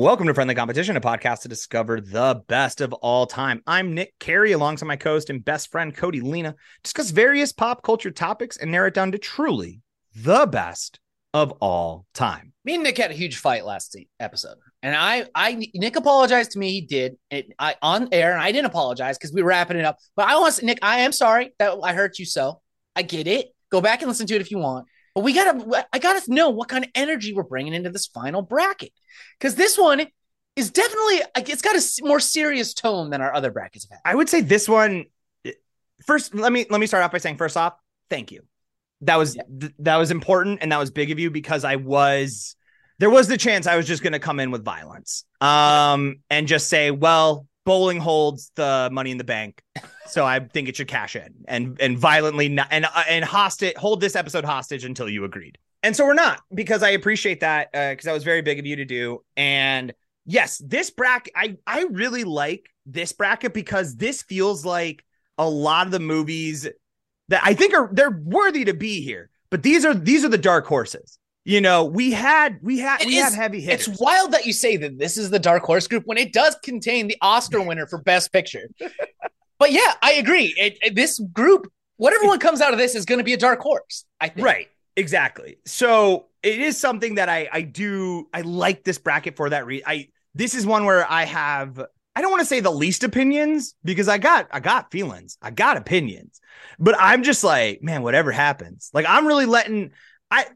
Welcome to Friendly Competition, a podcast to discover the best of all time. I'm Nick Carey, alongside my co-host and best friend, Cody Lena. Discuss various pop culture topics and narrow it down to truly the best of all time. Me and Nick had a huge fight last episode, and Nick apologized to me. He did it on air, and I didn't apologize because we were wrapping it up. But I want to say, Nick, I am sorry that I hurt you so. I get it. Go back and listen to it if you want. But I gotta know what kind of energy we're bringing into this final bracket, because this one is definitely, it's got a more serious tone than our other brackets have had. I would say this one first. Let me start off by saying, first off, thank you. That was important, and that was big of you, because there was the chance I was just going to come in with violence, and just say, well, bowling holds the money in the bank, so I think it should cash in and violently not, and hostage, hold this episode hostage until you agreed. And so we're not, because I appreciate that, because that was very big of you to do. And yes, this bracket, I really like this bracket, because this feels like a lot of the movies that I think they're worthy to be here, but these are the dark horses. You know, we have heavy hitters. It's wild that you say that this is the dark horse group when it does contain the Oscar winner for Best Picture. But yeah, I agree. This group, whatever comes out of this is going to be a dark horse, I think. Right, exactly. So it is something that I like this bracket for that reason. This is one where I don't want to say the least opinions, because I got feelings, I got opinions, but I'm just like, man, whatever happens. Like, I'm really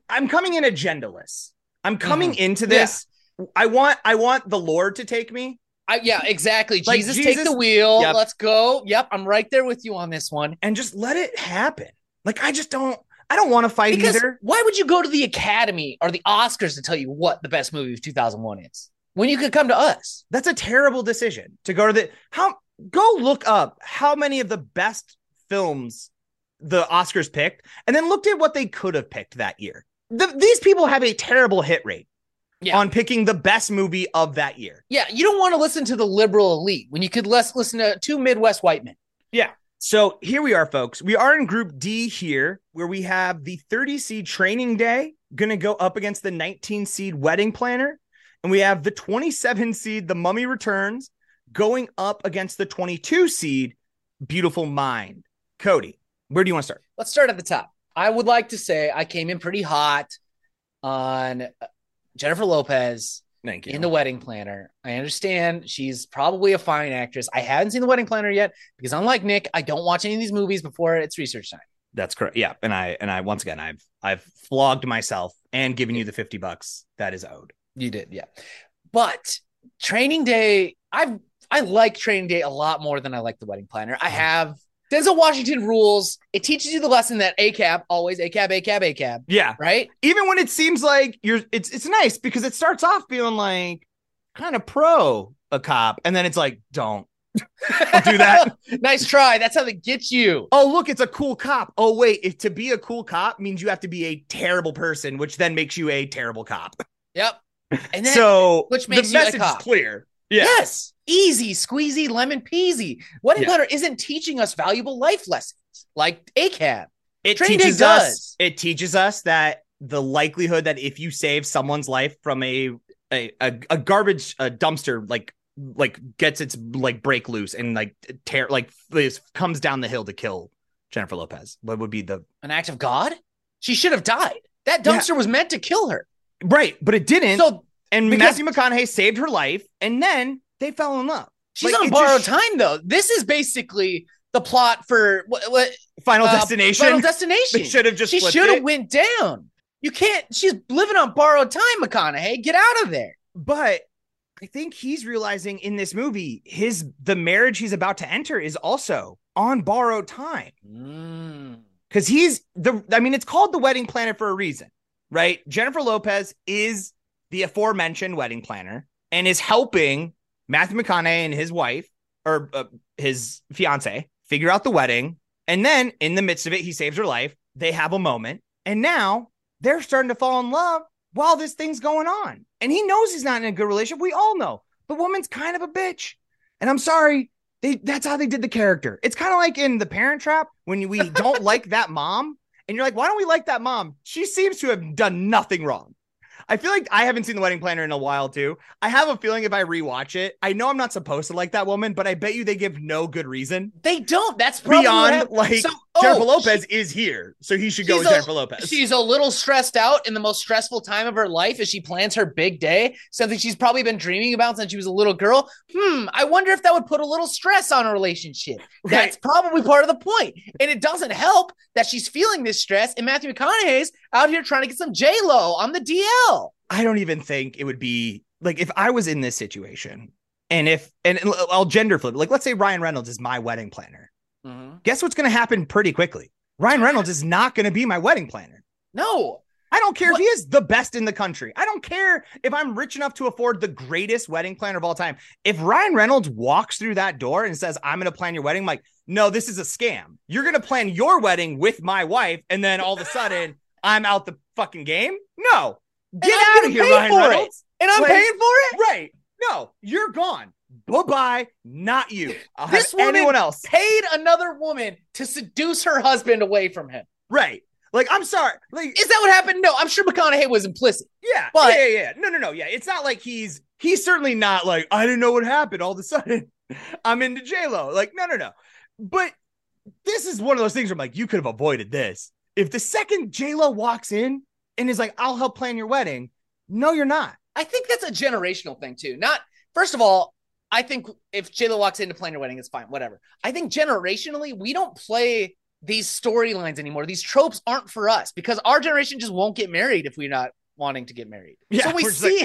I'm coming in agendaless. I'm coming into this. Yeah. I want the Lord to take me. Exactly. Like, Jesus, take the wheel. Yep. Let's go. Yep. I'm right there with you on this one. And just let it happen. Like, I don't want to fight either. Why would you go to the Academy or the Oscars to tell you what the best movie of 2001 is when you could come to us? That's a terrible decision to go to go look up how many of the best films the Oscars picked, and then looked at what they could have picked that year. These people have a terrible hit rate on picking the best movie of that year. Yeah. You don't want to listen to the liberal elite when you could listen to two Midwest white men. Yeah. So here we are, folks. We are in Group D here, where we have the 30 seed Training Day going to go up against the 19 seed Wedding Planner. And we have the 27 seed The Mummy Returns going up against the 22 seed Beautiful Mind. Cody, where do you want to start? Let's start at the top. I would like to say I came in pretty hot on Jennifer Lopez in The Wedding Planner. I understand she's probably a fine actress. I haven't seen The Wedding Planner yet, because unlike Nick, I don't watch any of these movies before it's research time. That's correct. Yeah. And I, once again, I've flogged myself and given you the $50 that is owed. You did. Yeah. But Training Day, I like Training Day a lot more than I like The Wedding Planner. I have Denzel Washington rules. It teaches you the lesson that ACAB, always ACAB, ACAB, ACAB. Yeah. Right? Even when it seems like it's nice, because it starts off being like kind of pro a cop, and then it's like, don't do that. Nice try. That's how they get you. Oh, look, it's a cool cop. Oh, wait, to be a cool cop means you have to be a terrible person, which then makes you a terrible cop. Yep. And then, which makes the message is clear. Yeah. Yes. Easy, squeezy, lemon peasy. Wedding Planner isn't teaching us valuable life lessons like ACAB. It teaches us that the likelihood that if you save someone's life from a garbage dumpster, like gets its like break loose and like tear, like this comes down the hill to kill Jennifer Lopez. What would be an act of God? She should have died. That dumpster was meant to kill her. Right, but it didn't. So, and Matthew McConaughey saved her life, and then they fell in love. She's on borrowed time, though. This is basically the plot for Final Destination. Final Destination. She should have went down. You can't. She's living on borrowed time, McConaughey. Get out of there. But I think he's realizing in this movie, the marriage he's about to enter is also on borrowed time. Because it's called The Wedding Planner for a reason, right? Jennifer Lopez is the aforementioned wedding planner and is helping Matthew McConaughey and his wife, or his fiance, figure out the wedding. And then in the midst of it, he saves her life. They have a moment. And now they're starting to fall in love while this thing's going on. And he knows he's not in a good relationship. We all know. The woman's kind of a bitch. And I'm sorry. That's how they did the character. It's kind of like in The Parent Trap when we don't like that mom. And you're like, why don't we like that mom? She seems to have done nothing wrong. I feel like I haven't seen The Wedding Planner in a while too. I have a feeling if I rewatch it, I know I'm not supposed to like that woman, but I bet you they give no good reason. They don't. That's probably beyond like Jennifer Lopez is here, so he should go with Jennifer Lopez. She's a little stressed out in the most stressful time of her life as she plans her big day, something she's probably been dreaming about since she was a little girl. I wonder if that would put a little stress on a relationship. That's probably part of the point. And it doesn't help that she's feeling this stress and Matthew McConaughey's out here trying to get some J-Lo on the DL. I don't even think it would be like if I was in this situation and I'll gender flip. Like, let's say Ryan Reynolds is my wedding planner. Mm-hmm. Guess what's going to happen pretty quickly? Ryan Reynolds is not going to be my wedding planner. No, I don't care if he is the best in the country. I don't care if I'm rich enough to afford the greatest wedding planner of all time. If Ryan Reynolds walks through that door and says, I'm going to plan your wedding, I'm like, no, this is a scam. You're going to plan your wedding with my wife. And then all of a sudden I'm out the fucking game. No, get out of here, Ryan Reynolds. And I'm paying for it. Right. No, you're gone. Bye-bye. Not you. This woman paid another woman to seduce her husband away from him. Right. Like, I'm sorry. Like, is that what happened? No, I'm sure McConaughey was implicit. Yeah. But yeah. No. Yeah. It's not like he's certainly not like, I didn't know what happened. All of a sudden I'm into J-Lo. Like, no. But this is one of those things where I'm like, you could have avoided this. If the second J-Lo walks in and is like, I'll help plan your wedding. No, you're not. I think that's a generational thing too. First of all, I think if J-Lo walks in to plan your wedding, it's fine. Whatever. I think generationally we don't play these storylines anymore. These tropes aren't for us because our generation just won't get married if we're not wanting to get married. Yeah, so we see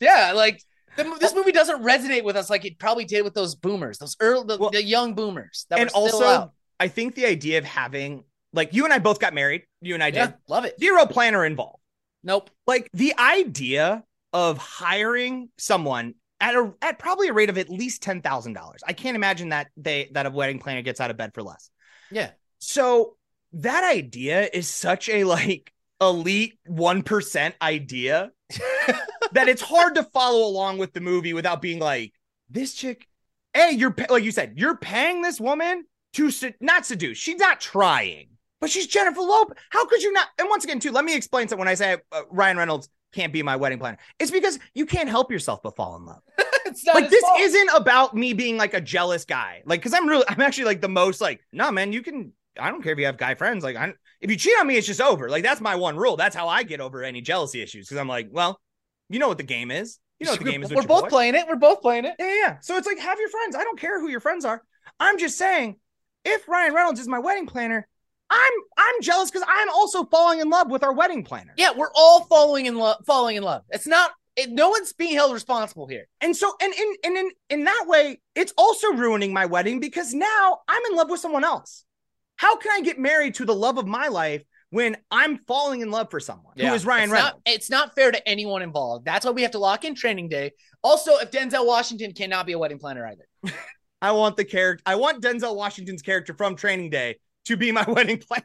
this movie doesn't resonate with us like it probably did with those boomers, the young boomers. That and were still also, out. I think the idea of having like you and I both got married. You and I did. Love it. Zero planner involved. Nope. Like the idea of hiring someone at probably a rate of at least $10,000. I can't imagine that a wedding planner gets out of bed for less. Yeah. So that idea is such a like elite 1% idea that it's hard to follow along with the movie without being like, this chick, hey, like you said, you're paying this woman to not seduce. She's not trying, but she's Jennifer Lopez. How could you not? And once again, too, let me explain something. When I say Ryan Reynolds can't be my wedding planner, it's because you can't help yourself but fall in love. Like this fault. Isn't about me being like a jealous guy. Like, cause I'm actually like the most like, no, man, you can, I don't care if you have guy friends. Like if you cheat on me, it's just over. Like, that's my one rule. That's how I get over any jealousy issues. Cause I'm like, well, you know what the game is. You know what the game is. We're both playing it. We're both playing it. Yeah. So it's like, have your friends. I don't care who your friends are. I'm just saying if Ryan Reynolds is my wedding planner, I'm jealous cause I'm also falling in love with our wedding planner. Yeah. We're all falling in love. It's not, no one's being held responsible here. And so, in that way, it's also ruining my wedding because now I'm in love with someone else. How can I get married to the love of my life when I'm falling in love for someone who is Ryan Reynolds? It's not fair to anyone involved. That's why we have to lock in Training Day. Also, if Denzel Washington cannot be a wedding planner either. I want Denzel Washington's character from Training Day to be my wedding planner.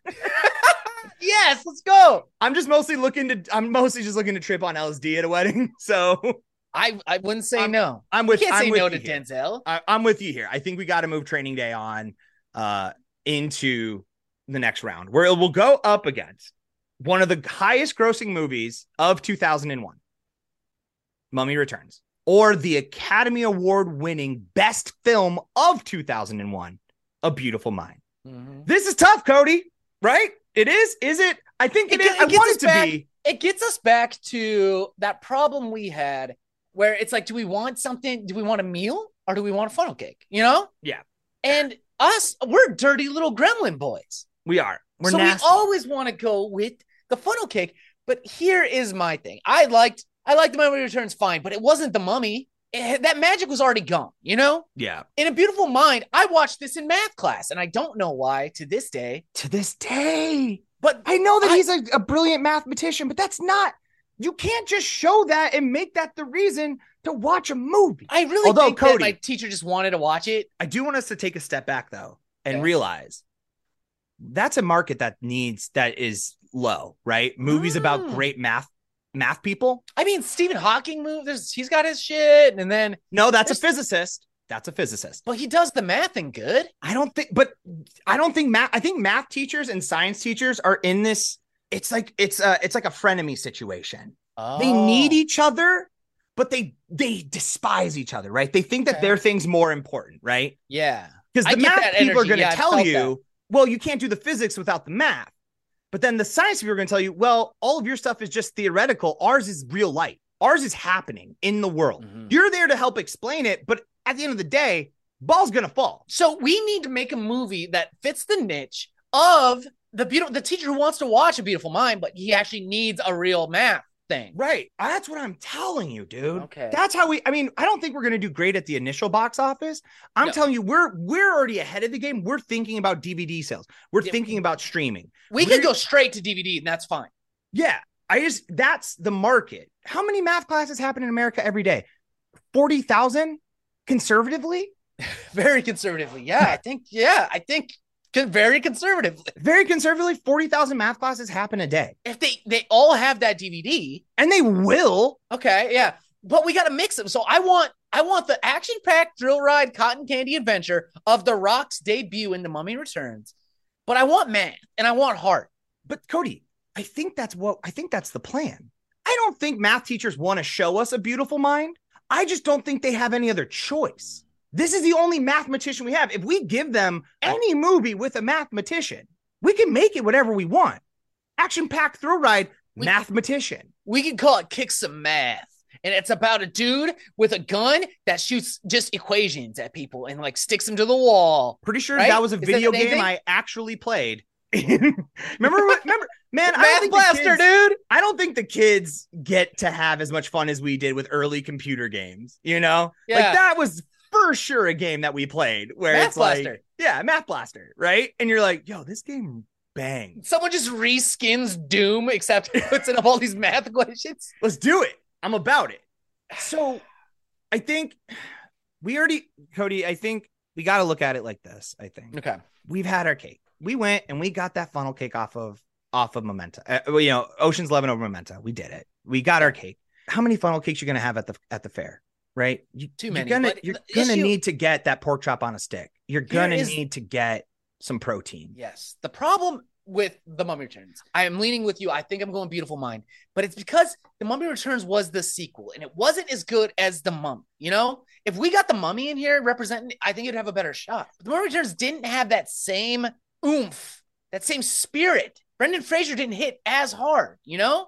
Yes, let's go. I'm mostly just looking to trip on LSD at a wedding. So I wouldn't say no. Denzel. I'm with you here. I think we got to move Training Day on into the next round where it will go up against one of the highest grossing movies of 2001. Mummy Returns, or the Academy Award winning best film of 2001. A Beautiful Mind. Mm-hmm. This is tough, Cody, right? It is? Is it? I think it is. I want it to be. It gets us back to that problem we had where it's like, do we want something? Do we want a meal or do we want a funnel cake? You know? Yeah. And we're dirty little gremlin boys. We are. We're nasty. We always want to go with the funnel cake. But here is my thing. I liked The Mummy Returns fine, but it wasn't The Mummy. That magic was already gone, you know? Yeah. In A Beautiful Mind, I watched this in math class, and I don't know why to this day. But I know that he's a brilliant mathematician, but that's not... You can't just show that and make that the reason to watch a movie. I really think Cody, that my teacher just wanted to watch it. I do want us to take a step back, though, and realize that's a market that is low, right? Movies about great math people. I mean, Stephen Hawking he's got his shit, and then that's a physicist. That's a physicist. Well, he does the math and good. I don't think math teachers and science teachers are in this It's like a frenemy situation. Oh. They need each other, but they despise each other, right? They think that their thing's more important, right? Yeah. Because the math people are going to tell you, well, you can't do the physics without the math. But then the science people are going to tell you, well, all of your stuff is just theoretical. Ours is real life. Ours is happening in the world. Mm-hmm. You're there to help explain it, but at the end of the day, ball's going to fall. So we need to make a movie that fits the niche of the teacher who wants to watch A Beautiful Mind, but he actually needs a real math thing. Right. That's what I'm telling you, dude. Okay. That's how I don't think we're going to do great at the initial box office. I'm telling you, we're already ahead of the game. We're thinking about DVD sales. We're thinking about streaming. We could go straight to DVD and that's fine. Yeah. That's the market. How many math classes happen in America every day? 40,000 conservatively? Very conservatively. Yeah. I think very conservatively. Very conservatively, 40,000 math classes happen a day. If they all have that DVD. And they will. Okay, yeah. But we got to mix them. So I want the action-packed thrill ride cotton candy adventure of The Rock's debut in The Mummy Returns. But I want math and I want heart. But Cody, I think that's the plan. I don't think math teachers want to show us A Beautiful Mind. I just don't think they have any other choice. This is the only mathematician we have. If we give them any movie with a mathematician, we can make it whatever we want. Action-packed thrill ride, mathematician. We can call it Kick Some Math. And it's about a dude with a gun that shoots just equations at people and like sticks them to the wall. Pretty sure that was a video game I actually played. remember, man, Math Blaster, dude. I don't think the kids get to have as much fun as we did with early computer games, you know? Yeah. Like that was for sure a game that we played where Math it's Blaster. Like, yeah, Math Blaster, right? And you're like, yo, this game bang. Someone just reskins Doom except it puts in all these math equations. Let's do it. I'm about it. So I think Cody, I think we got to look at it like this. I think. Okay. We've had our cake. We went and we got that funnel cake off of Memento. Ocean's 11 over Memento. We did it. We got our cake. How many funnel cakes are you going to have at the fair? Right? Too many. You're gonna need to get that pork chop on a stick. You're gonna need to get some protein. Yes. The problem with The Mummy Returns, I am leaning with you. I think I'm going Beautiful Mind, but it's because The Mummy Returns was the sequel and it wasn't as good as The Mummy. You know, if we got The Mummy in here representing, I think it'd have a better shot. But The Mummy Returns didn't have that same oomph, that same spirit. Brendan Fraser didn't hit as hard, you know?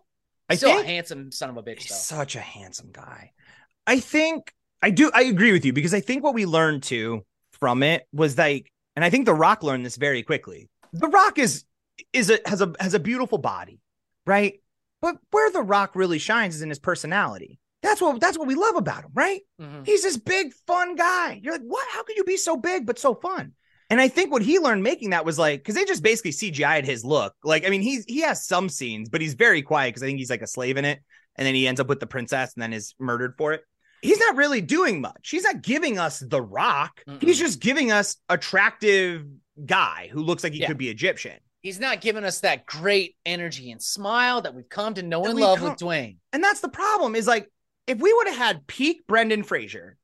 Still a handsome son of a bitch, though. Such a handsome guy. I agree with you because I think what we learned too from it was like, and I think The Rock learned this very quickly. The Rock has a beautiful body, right? But where The Rock really shines is in his personality. That's what we love about him, right? Mm-hmm. He's this big, fun guy. You're like, what? How could you be so big but so fun? And I think what he learned making that was like, because they just basically CGI'd his look. Like, I mean, he has some scenes, but he's very quiet because I think he's like a slave in it, and then he ends up with the princess, and then is murdered for it. He's not really doing much. He's not giving us The Rock. Mm-mm. He's just giving us attractive guy who looks like he could be Egyptian. He's not giving us that great energy and smile that we've come to know and love with Dwayne. And that's the problem is like, if we would have had peak Brendan Fraser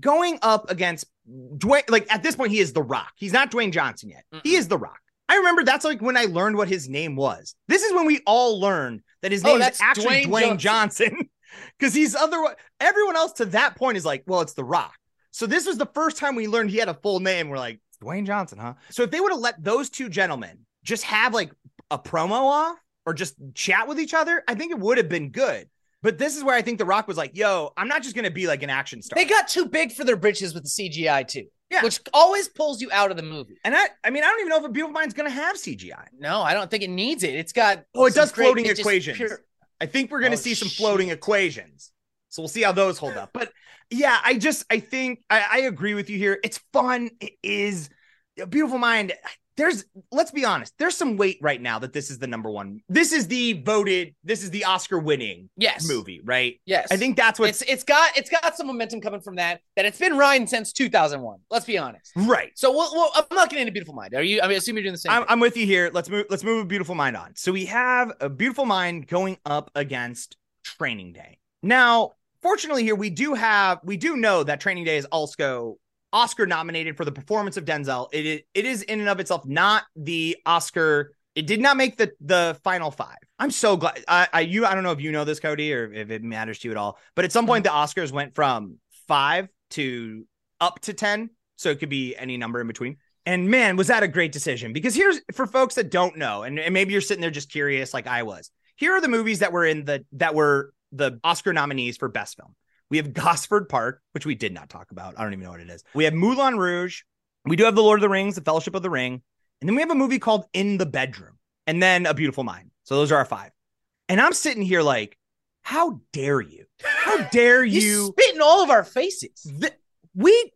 going up against Dwayne, like at this point, he is The Rock. He's not Dwayne Johnson yet. Mm-mm. He is The Rock. I remember that's like when I learned what his name was. This is when we all learned that his name is actually Dwayne Johnson. Because he's otherwise, everyone else to that point is like, well, it's The Rock. So this was the first time we learned he had a full name. We're like, Dwayne Johnson, huh? So if they would have let those two gentlemen just have like a promo off or just chat with each other, I think it would have been good. But this is where I think The Rock was like, yo, I'm not just going to be like an action star. They got too big for their britches with the CGI too. Yeah. Which always pulls you out of the movie. And I don't even know if A Beautiful Mind's going to have CGI. No, I don't think it needs it. It's got... Oh, it does floating equations. I think we're going to see some floating equations. So we'll see how those hold up. But yeah, I agree with you here. It's fun. It is A Beautiful Mind. Let's be honest. There's some weight right now that this is the number one. This is the Oscar winning movie, right? Yes. I think that's what it's got some momentum coming from that it's been riding since 2001. Let's be honest. Right. So I'm not getting into Beautiful Mind. Are you? I mean, I assume you're doing the same. I'm with you here. Let's move A Beautiful Mind on. So we have A Beautiful Mind going up against Training Day. Now, fortunately here, we do know that Training Day is also Oscar nominated for the performance of Denzel. It is in and of itself not the Oscar It did not make the final five. I'm so glad. I don't know if you know this, Cody, or if it matters to you at all, but at some point the Oscars went from 5 to up to 10. So it could be any number in between. And man, was that a great decision? Because here's for folks that don't know, and maybe you're sitting there just curious, like I was. Here are the movies that were the Oscar nominees for Best Film. We have Gosford Park, which we did not talk about. I don't even know what it is. We have Moulin Rouge. We do have The Lord of the Rings, The Fellowship of the Ring. And then we have a movie called In the Bedroom, and then A Beautiful Mind. So those are our five. And I'm sitting here like, how dare you? How dare you spit in all of our faces?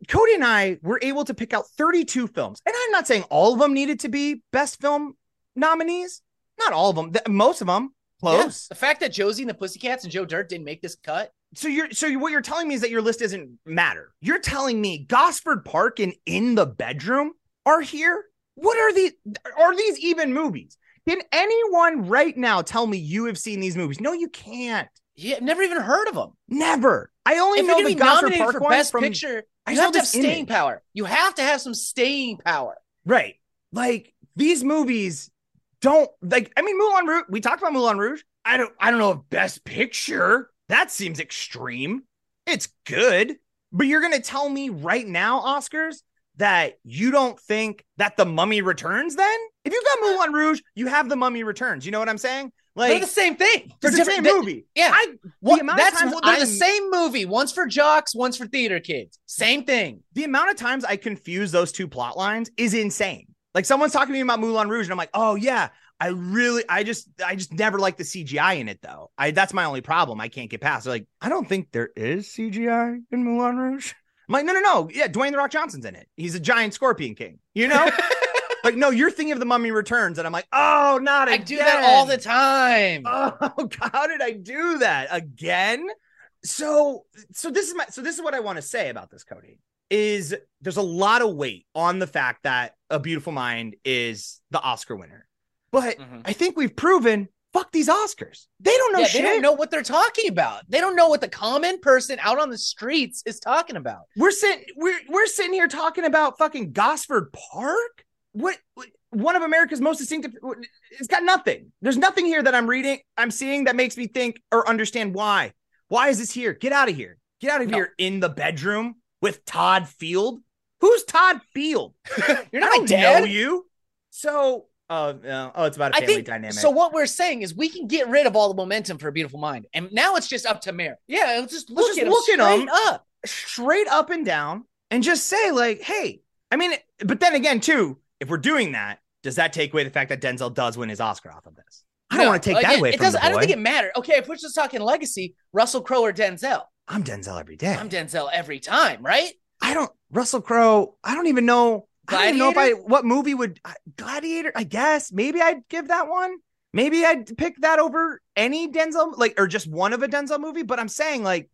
Cody and I were able to pick out 32 films. And I'm not saying all of them needed to be Best Film nominees. Not all of them. Most of them. Close. Yeah. The fact that Josie and the Pussycats and Joe Dirt didn't make this cut. What you're telling me is that your list doesn't matter. You're telling me Gosford Park and In the Bedroom are here? What are these? Are these even movies? Can anyone right now tell me you have seen these movies? No, you can't. Yeah, never even heard of them. Never. I only know the Gosford Park for Best Picture. You have to have staying power. You have to have some staying power. Right. Like these movies don't like. I mean, Moulin Rouge. We talked about Moulin Rouge. I don't know if Best Picture. That seems extreme. It's good. But you're going to tell me right now, Oscars, that you don't think that The Mummy Returns then? If you've got Moulin Rouge, you have The Mummy Returns. You know what I'm saying? Like, they're the same thing. They're the same movie. Yeah. They're the same movie. One's for jocks, one's for theater kids. Same thing. The amount of times I confuse those two plot lines is insane. Like someone's talking to me about Moulin Rouge and I'm like, oh yeah. I just never liked the CGI in it though. That's my only problem. I can't get past. They're like, I don't think there is CGI in Moulin Rouge. I'm like, no. Yeah, Dwayne "The Rock" Johnson's in it. He's a giant scorpion king. You know? Like, no, you're thinking of The Mummy Returns, and I'm like, oh, not again. I do that all the time. Oh, God, how did I do that again? So this is what I want to say about this, Cody. Is there's a lot of weight on the fact that A Beautiful Mind is the Oscar winner. But I think we've proven, fuck these Oscars. They don't know shit. They don't know what they're talking about. They don't know what the common person out on the streets is talking about. We're sitting here talking about fucking Gosford Park? What one of America's most distinctive, it's got nothing. There's nothing here that I'm seeing that makes me think or understand why. Why is this here? Get out of here. Get out of here. In the Bedroom with Todd Field. Who's Todd Field? You're not my dad. I don't know you. So... Oh, it's about a family dynamic. So what we're saying is we can get rid of all the momentum for A Beautiful Mind. And now it's just up to Meryl. Yeah, let's just look at them straight up and down and just say like, hey, I mean, but then again, too, if we're doing that, does that take away the fact that Denzel does win his Oscar off of this? I don't want to take that away from the boy. I don't think it matters. Okay, if we're just talking legacy, Russell Crowe or Denzel? I'm Denzel every day. I'm Denzel every time, right? Russell Crowe, I don't even know. Gladiator? I don't know what movie would Gladiator, I guess. Maybe I'd give that one. Maybe I'd pick that over any Denzel, like, or just one of a Denzel movie. But I'm saying, like,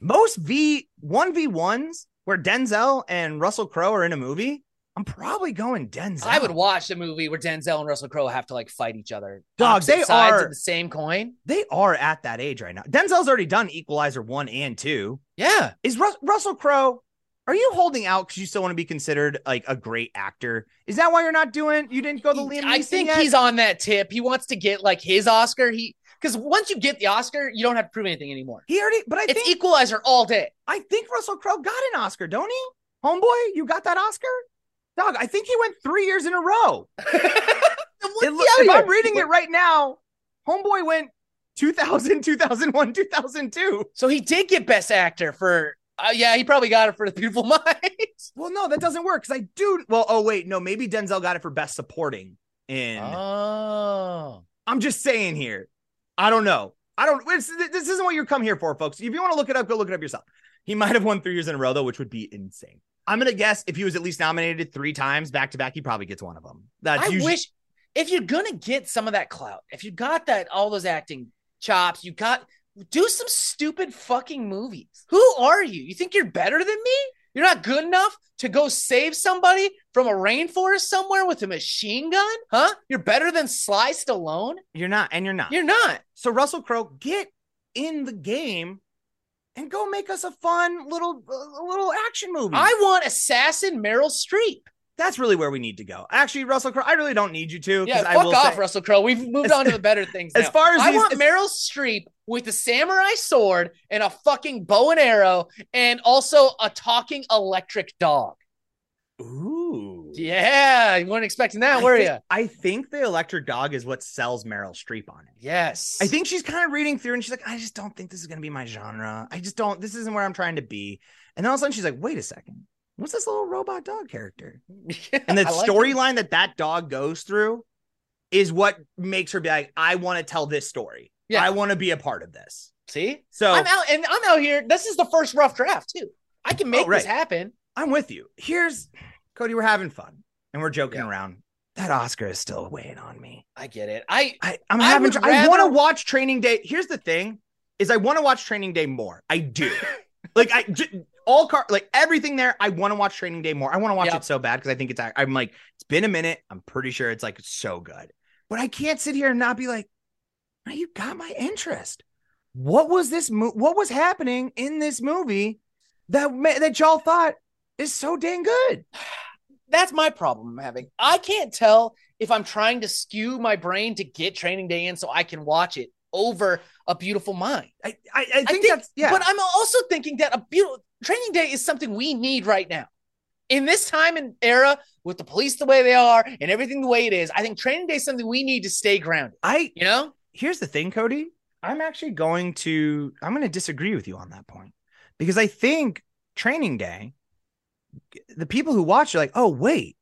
most 1v1s where Denzel and Russell Crowe are in a movie, I'm probably going Denzel. I would watch a movie where Denzel and Russell Crowe have to like fight each other. Dog, they are of the same coin. They are at that age right now. Denzel's already done Equalizer 1 and 2. Yeah. Is Russell Crowe? Are you holding out because you still want to be considered like a great actor? Is that why you're not doing? You didn't go to Liam Neeson I think yet? He's on that tip. He wants to get like his Oscar. Because once you get the Oscar, you don't have to prove anything anymore. It's Equalizer all day. I think Russell Crowe got an Oscar, don't he? Homeboy, you got that Oscar? Dog, I think he went 3 years in a row. If I'm reading it right now, homeboy went 2000, 2001, 2002. So he did get Best Actor for... yeah, he probably got it for The Beautiful Mind. Well, no, that doesn't work because I do. Well, oh, wait, no, maybe Denzel got it for Best Supporting. Oh, I'm just saying here. I don't know. This isn't what you come here for, folks. If you want to look it up, go look it up yourself. He might have won 3 years in a row, though, which would be insane. I'm going to guess if he was at least nominated 3 times back to back, he probably gets one of them. I wish if you're going to get some of that clout, if you got that, all those acting chops, you got. Do some stupid fucking movies. Who are you? You think you're better than me? You're not good enough to go save somebody from a rainforest somewhere with a machine gun? Huh? You're better than Sly Stallone? You're not. So Russell Crowe, get in the game and go make us a fun little action movie. I want assassin Meryl Streep. That's really where we need to go. Actually, Russell Crowe, I really don't need you to. Yeah, fuck off, Russell Crowe. We've moved on to the better things now. As far as I want Meryl Streep with a samurai sword and a fucking bow and arrow and also a talking electric dog. Ooh. Yeah, you weren't expecting that, were you? I think the electric dog is what sells Meryl Streep on it. Yes. I think she's kind of reading through and she's like, I just don't think this is going to be my genre. This isn't where I'm trying to be. And then all of a sudden she's like, wait a second. What's this little robot dog character? Yeah, and the storyline that dog goes through is what makes her be like, I want to tell this story. Yeah. I want to be a part of this. See? So I'm out here. This is the first rough draft too. I can make this happen. I'm with you. Here's Cody. We're having fun and we're joking around. That Oscar is still weighing on me. I get it. I want to watch Training Day. Here's the thing is I want to watch Training Day more. I do. Everything there. I want to watch Training Day more. I want to watch it so bad because I think it's been a minute. I'm pretty sure it's so good, but I can't sit here and not be like, oh, you got my interest. What was happening in this movie that y'all thought is so dang good? That's my problem I'm having. I can't tell if I'm trying to skew my brain to get Training Day in so I can watch it over A Beautiful Mind. I think that's, yeah. But I'm also thinking that Training Day is something we need right now. In this time and era, with the police the way they are and everything the way it is, I think Training Day is something we need to stay grounded. Here's the thing, Cody. I'm actually going to disagree with you on that point because I think Training Day, the people who watch are like, oh, wait,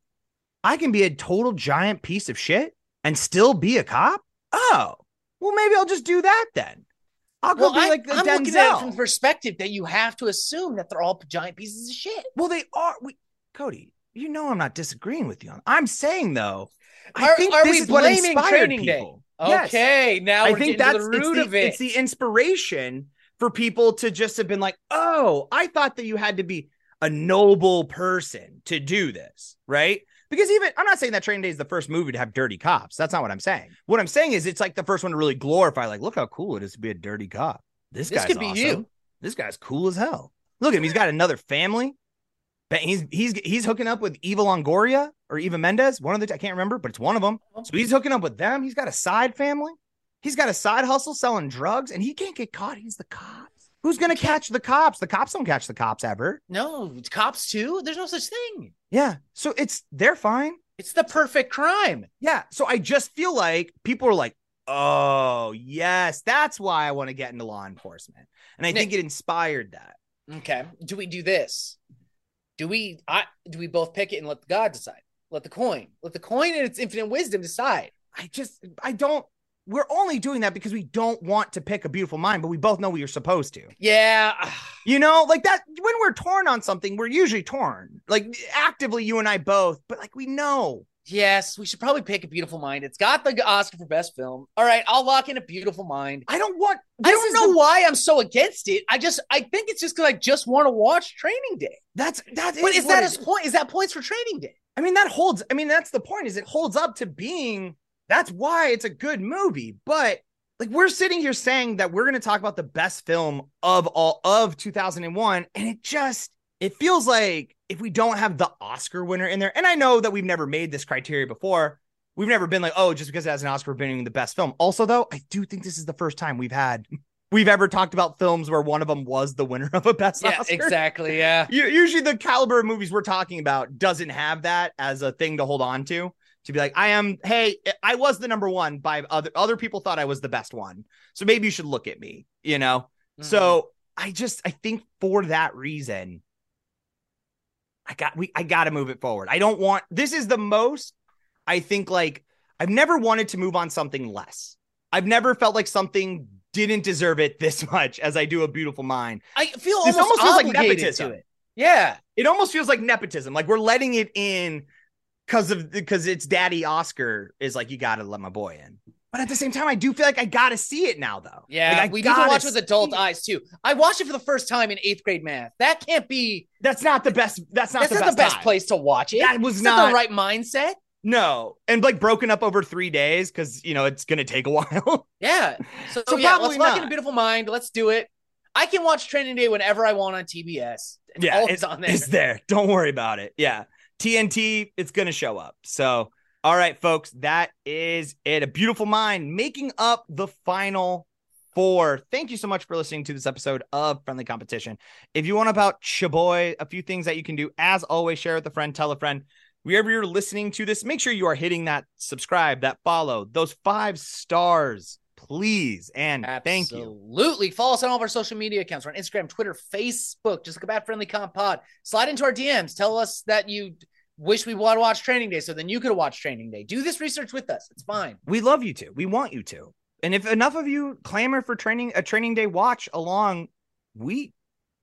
I can be a total giant piece of shit and still be a cop? Oh, well, maybe I'll just do that then. I'll go be like the Denzel. I'm looking at it from the perspective that you have to assume that they're all giant pieces of shit. Well, they are. Cody, you know I'm not disagreeing with you. I'm saying, though, I think this is what inspired Training people. Day? Okay, yes. Now we're getting to the root of it. It's the inspiration for people to just have been like, oh, I thought that you had to be a noble person to do this, right? Because I'm not saying that Training Day is the first movie to have dirty cops. That's not what I'm saying. What I'm saying is it's the first one to really glorify, look how cool it is to be a dirty cop. This guy's could be awesome. This guy's cool as hell. Look at him. He's got another family. He's hooking up with Eva Longoria or Eva Mendes. One of the, I can't remember, but it's one of them. So he's hooking up with them. He's got a side family. He's got a side hustle selling drugs and he can't get caught. He's the cop. Who's going to catch the cops? The cops don't catch the cops ever. No, it's cops too. There's no such thing. Yeah. So they're fine. It's the perfect crime. Yeah. So I just feel like people are like, oh, yes, that's why I want to get into law enforcement. And I think it inspired that. Okay. Do we do this? Do we both pick it and let God decide? Let the coin and its infinite wisdom decide. We're only doing that because we don't want to pick A Beautiful Mind, but we both know we are supposed to. Yeah. That when we're torn on something, we're usually torn, actively you and I both, but we know. Yes. We should probably pick A Beautiful Mind. It's got the Oscar for best film. All right. I'll lock in A Beautiful Mind. I don't know why I'm so against it. I think it's just because I just want to watch Training Day. Is that points for Training Day? I mean, that's the point is it holds up to being. That's why it's a good movie. But we're sitting here saying that we're going to talk about the best film of all of 2001. And it feels like if we don't have the Oscar winner in there, and I know that we've never made this criteria before. We've never been like, oh, just because it has an Oscar for being the best film. Also, though, I do think this is the first time we've ever talked about films where one of them was the winner of a best Oscar. Exactly. Yeah. Usually the caliber of movies we're talking about doesn't have that as a thing to hold on to. To be like, I was the number one by other people thought I was the best one. So maybe you should look at me, you know? Mm-hmm. So I think for that reason, I got to move it forward. This is the most, I think I've never wanted to move on something less. I've never felt like something didn't deserve it this much as I do A Beautiful Mind. I feel this almost feels like nepotism. To it. Yeah. It almost feels like nepotism. We're letting it in. Because it's daddy Oscar is you got to let my boy in. But at the same time, I do feel like I got to see it now, though. Yeah, we need to watch with adult eyes, too. I watched it for the first time in 8th grade math. That can't be. That's not the best. That's not the best place to watch it. That was not the right mindset. No. And broken up over 3 days because, it's going to take a while. Yeah. So let's lock in A Beautiful Mind. Let's do it. I can watch Training Day whenever I want on TBS. Yeah, it's on there. It's there. Don't worry about it. Yeah. TNT, it's going to show up. So, all right, folks, that is it. A Beautiful Mind making up the final four. Thank you so much for listening to this episode of Friendly Competition. If you want about Chaboy, a few things that you can do, as always, share with a friend, tell a friend. Wherever you're listening to this, make sure you are hitting that subscribe, that follow, those 5 stars, please. And absolutely. Thank you. Absolutely. Follow us on all of our social media accounts. We're on Instagram, Twitter, Facebook. Just look at Friendly Comp Pod. Slide into our DMs. Tell us that you wish we would watch Training Day so then you could watch Training Day. Do this research with us. It's fine. We love you to. We want you to. And if enough of you clamor for a Training Day watch along,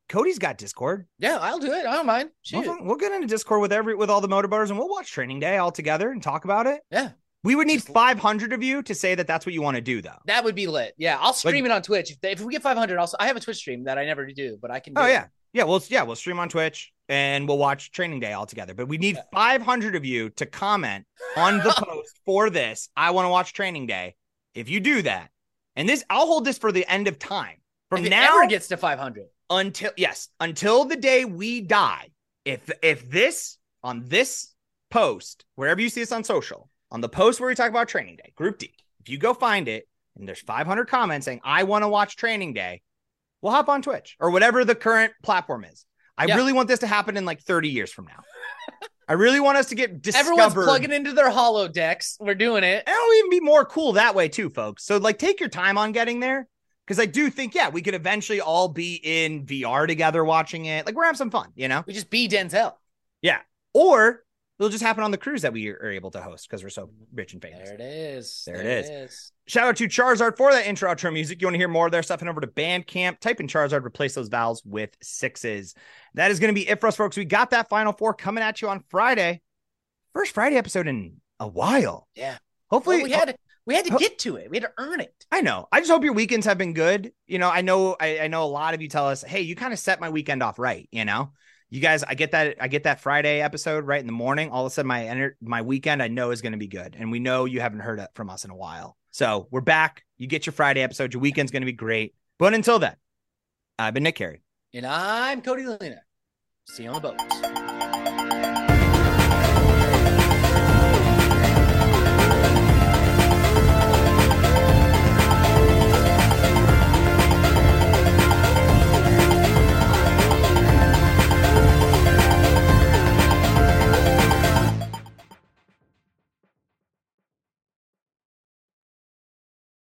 Cody's got Discord. Yeah, I'll do it. I don't mind. Shoot. We'll get into Discord with all the motorboaters, and we'll watch Training Day all together and talk about it. Yeah. We would need 500 of you to say that that's what you want to do, though. That would be lit. Yeah, I'll stream it on Twitch. If we get 500, I have a Twitch stream that I never do, but I can do it. We'll stream on Twitch, and we'll watch Training Day all together. But we need 500 of you to comment on the post for this. I want to watch Training Day. If you do that, and this, I'll hold this for the end of time. If it ever gets to 500. Until the day we die, if this, on this post, wherever you see us on social, on the post where we talk about Training Day, Group D, if you go find it and there's 500 comments saying, I want to watch Training Day, we'll hop on Twitch or whatever the current platform is. I really want this to happen in like 30 years from now. I really want us to get discovered. Everyone's plugging into their holodecks. We're doing it. And it'll even be more cool that way too, folks. So take your time on getting there. Because I do think, we could eventually all be in VR together watching it. We're having some fun, We just be Denzel. Yeah. Or it'll just happen on the cruise that we are able to host because we're so rich and famous. There it is. Shout out to Charizard for that intro, outro music. You want to hear more of their stuff? Head over to Bandcamp. Type in Charizard. Replace those vowels with 6s. That is going to be it for us, folks. We got that final four coming at you on Friday. First Friday episode in a while. Yeah. Hopefully. Well, we had to get to it. We had to earn it. I know. I just hope your weekends have been good. I know a lot of you tell us, hey, you kind of set my weekend off right. You guys, I get that Friday episode right in the morning. All of a sudden, my weekend I know is going to be good. And we know you haven't heard it from us in a while. So we're back. You get your Friday episode. Your weekend's going to be great. But until then, I've been Nick Carey. And I'm Cody Lena. See you on the boat.